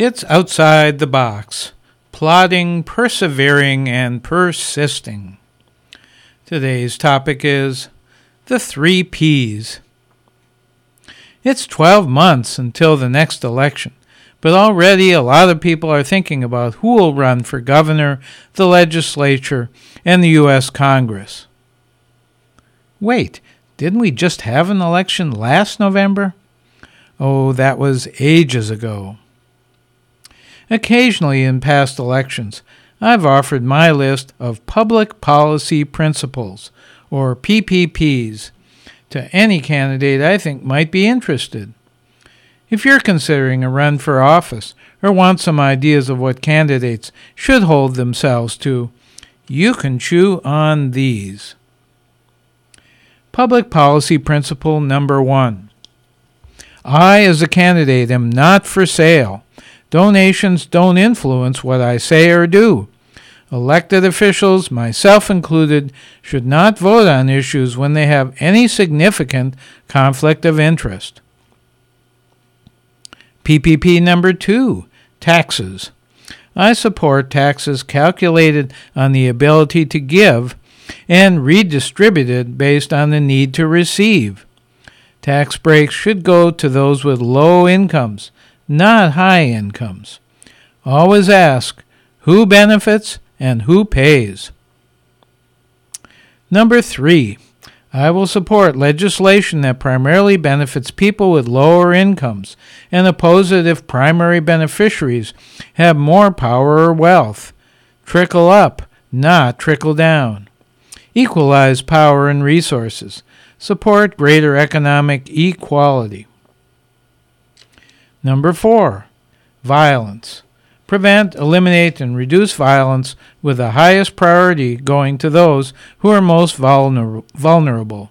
It's outside the box, plodding, persevering, and persisting. Today's topic is the 3 Ps. It's 12 months until the next election, but already a lot of people are thinking about who will run for governor, the legislature, and the U.S. Congress. Wait, didn't we just have an election last November? Oh, that was ages ago. Occasionally in past elections, I've offered my list of public policy principles, or PPPs, to any candidate I think might be interested. If you're considering a run for office or want some ideas of what candidates should hold themselves to, you can chew on these. Public policy principle number 1. I, as a candidate, am not for sale. Donations don't influence what I say or do. Elected officials, myself included, should not vote on issues when they have any significant conflict of interest. PPP number 2, taxes. I support taxes calculated on the ability to give and redistributed based on the need to receive. Tax breaks should go to those with low incomes, not high incomes. Always ask who benefits and who pays. Number 3, I will support legislation that primarily benefits people with lower incomes and oppose it if primary beneficiaries have more power or wealth. Trickle up, not trickle down. Equalize power and resources. Support greater economic equality. Number 4, violence. Prevent, eliminate, and reduce violence with the highest priority going to those who are most vulnerable.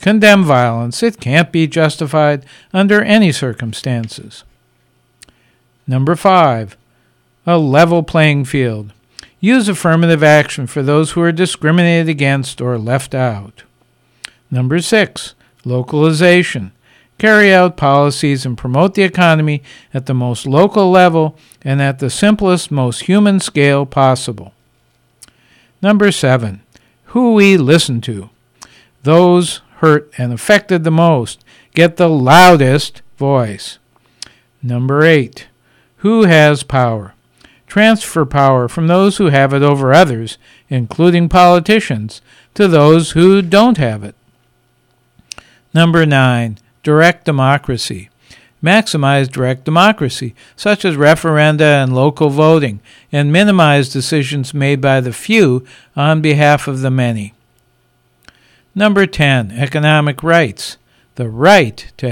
Condemn violence. It can't be justified under any circumstances. Number 5, a level playing field. Use affirmative action for those who are discriminated against or left out. Number 6, localization. Carry out policies and promote the economy at the most local level and at the simplest, most human scale possible. Number 7, who we listen to. Those hurt and affected the most get the loudest voice. Number 8, who has power. Transfer power from those who have it over others, including politicians, to those who don't have it. Number 9, direct democracy. Maximize direct democracy, such as referenda and local voting, and minimize decisions made by the few on behalf of the many. Number 10, economic rights. The rights to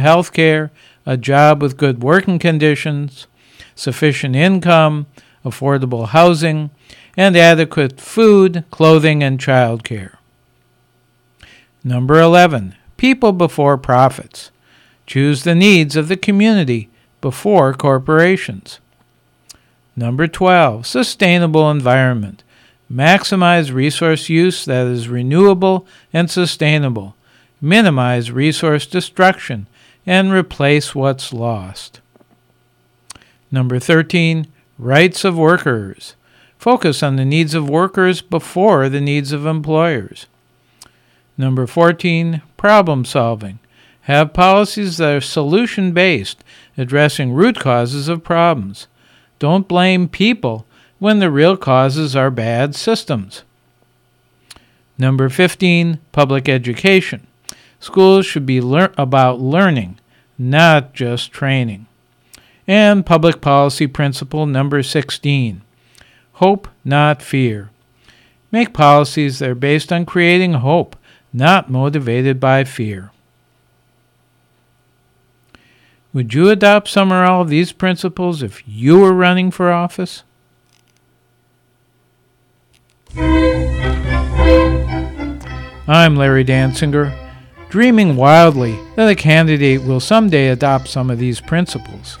health care, a job with good working conditions, sufficient income, affordable housing, and adequate food, clothing, and child care. Number 11, people before profits. Choose the needs of the community before corporations. Number 12, sustainable environment. Maximize resource use that is renewable and sustainable. Minimize resource destruction and replace what's lost. Number 13, rights of workers. Focus on the needs of workers before the needs of employers. Number 14, problem solving. Have policies that are solution-based, addressing root causes of problems. Don't blame people when the real causes are bad systems. Number 15, public education. Schools should be about learning, not just training. And public policy principle number 16, hope, not fear. Make policies that are based on creating hope, not motivated by fear. Would you adopt some or all of these principles if you were running for office? I'm Larry Dansinger, dreaming wildly that a candidate will someday adopt some of these principles.